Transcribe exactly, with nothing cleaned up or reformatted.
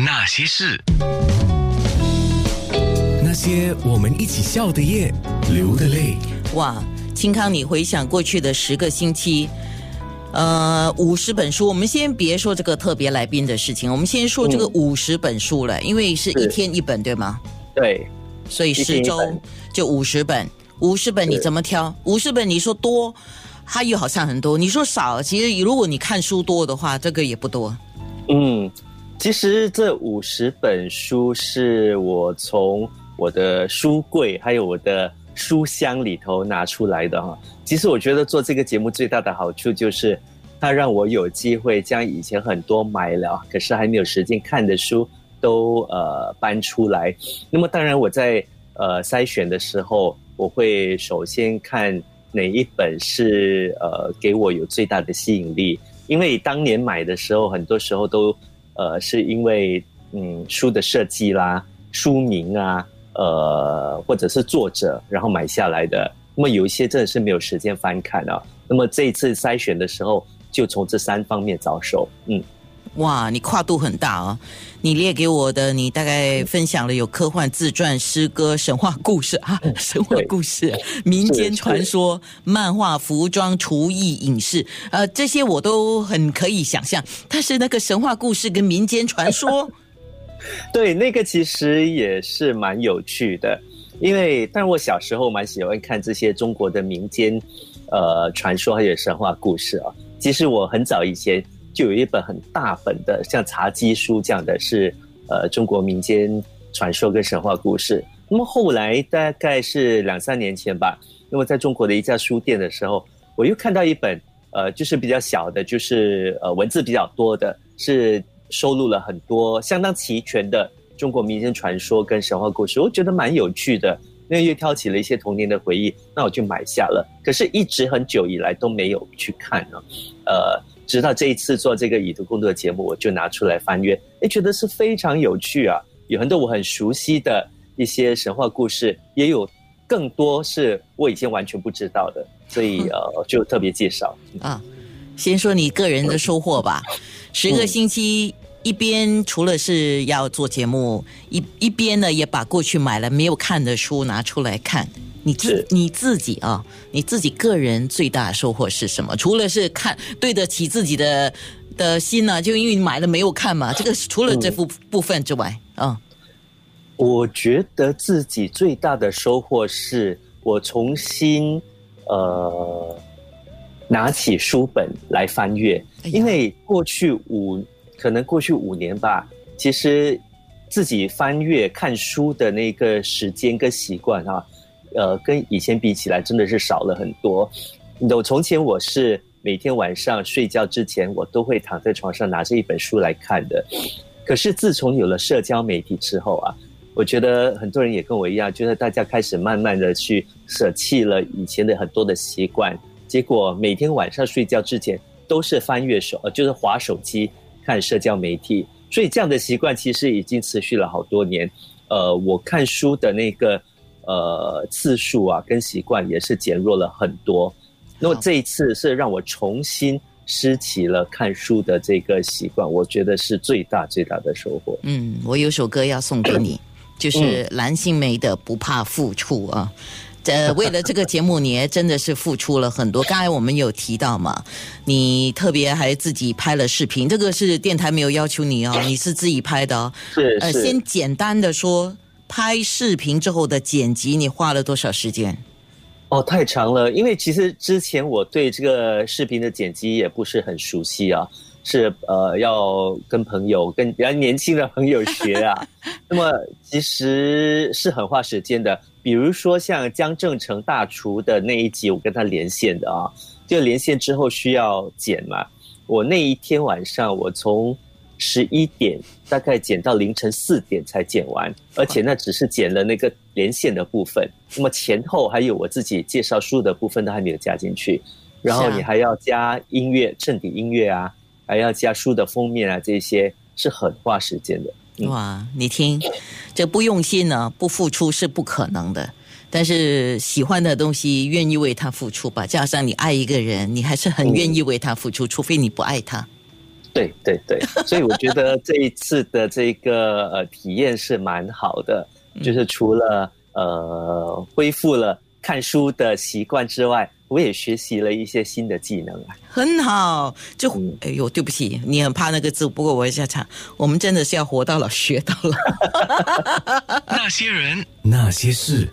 那些事，那些我们一起笑的夜，流的泪。哇，清康，你回想过去的十个星期，呃，五十本书。我们先别说这个特别来宾的事情，我们先说这个五十本书了、嗯，因为是一天一本，对吗？对，所以十周就五十本。五十本你怎么挑？五十本你说多，它又好像很多；你说少，其实如果你看书多的话，这个也不多。嗯。其实这五十本书是我从我的书柜还有我的书箱里头拿出来的哈。其实我觉得做这个节目最大的好处就是，它让我有机会将以前很多买了可是还没有时间看的书都呃搬出来。那么当然我在呃筛选的时候，我会首先看哪一本是呃给我有最大的吸引力，因为当年买的时候很多时候都。呃，是因为嗯书的设计啦、书名啊，呃或者是作者，然后买下来的。那么有一些真的是没有时间翻看啊。那么这一次筛选的时候，就从这三方面着手。嗯，哇，你跨度很大啊！你列给我的，你大概分享了有科幻、自传、诗歌、神话故事啊，神话故事、民间传说、漫画、服装、厨艺、影视，呃，这些我都很可以想象。但是那个神话故事跟民间传说，对，那个其实也是蛮有趣的，因为但我小时候蛮喜欢看这些中国的民间呃传说还有神话故事啊。其实我很早以前。就有一本很大本的像茶几书这样的是呃中国民间传说跟神话故事。那么后来大概是两三年前吧，那么在中国的一家书店的时候，我又看到一本呃就是比较小的，就是呃文字比较多的，是收录了很多相当齐全的中国民间传说跟神话故事，我觉得蛮有趣的，那又挑起了一些童年的回忆，那我就买下了，可是一直很久以来都没有去看呢、啊、呃直到这一次做这个以毒攻毒的节目，我就拿出来翻阅，诶，觉得是非常有趣啊！有很多我很熟悉的一些神话故事，也有更多是我以前完全不知道的，所以呃，就特别介绍、嗯、啊。先说你个人的收获吧，嗯、十个星期一边除了是要做节目，一一边呢也把过去买了没有看的书拿出来看。你自你自己啊，你自己个人最大的收获是什么？除了是看对得起自己的的心呢、啊，就因为你买了没有看嘛，这个除了这部部分之外啊、嗯，我觉得自己最大的收获是我重新呃拿起书本来翻阅，因为过去五可能过去五年吧，其实自己翻阅看书的那个时间跟习惯啊。呃，跟以前比起来真的是少了很多。我从前我是每天晚上睡觉之前，我都会躺在床上拿着一本书来看的。可是自从有了社交媒体之后啊，我觉得很多人也跟我一样，就是大家开始慢慢的去舍弃了以前的很多的习惯，结果每天晚上睡觉之前都是翻阅手，呃，就是滑手机看社交媒体。所以这样的习惯其实已经持续了好多年。呃，我看书的那个。呃，次数啊，跟习惯也是减弱了很多。那么这一次是让我重新拾起了看书的这个习惯，我觉得是最大最大的收获。嗯，我有首歌要送给你，就是蓝心湄的《不怕付出》啊。呃，为了这个节目，你也真的是付出了很多。刚才我们有提到嘛，你特别还自己拍了视频，这个是电台没有要求你哦，你是自己拍的哦。是。呃，先简单的说。拍视频之后的剪辑，你花了多少时间？哦，太长了，因为其实之前我对这个视频的剪辑也不是很熟悉啊，是呃要跟朋友、跟比较年轻的朋友学啊。那么其实是很花时间的，比如说像江正成大厨的那一集，我跟他连线的啊，就连线之后需要剪嘛。我那一天晚上，我从十一点大概剪到凌晨四点才剪完，而且那只是剪了那个连线的部分，那么前后还有我自己介绍书的部分都还没有加进去，然后你还要加音乐衬底音乐啊，还要加书的封面啊，这些是很花时间的、嗯、哇，你听这不用心呢、啊、不付出是不可能的，但是喜欢的东西愿意为他付出吧，加上你爱一个人你还是很愿意为他付出、嗯、除非你不爱他。对对对，所以我觉得这一次的这个呃体验是蛮好的，就是除了呃恢复了看书的习惯之外，我也学习了一些新的技能啊，很好。就哎呦，对不起，你很怕那个字，不过我一下唱，我们真的是要活到老学到老。那些人，那些事。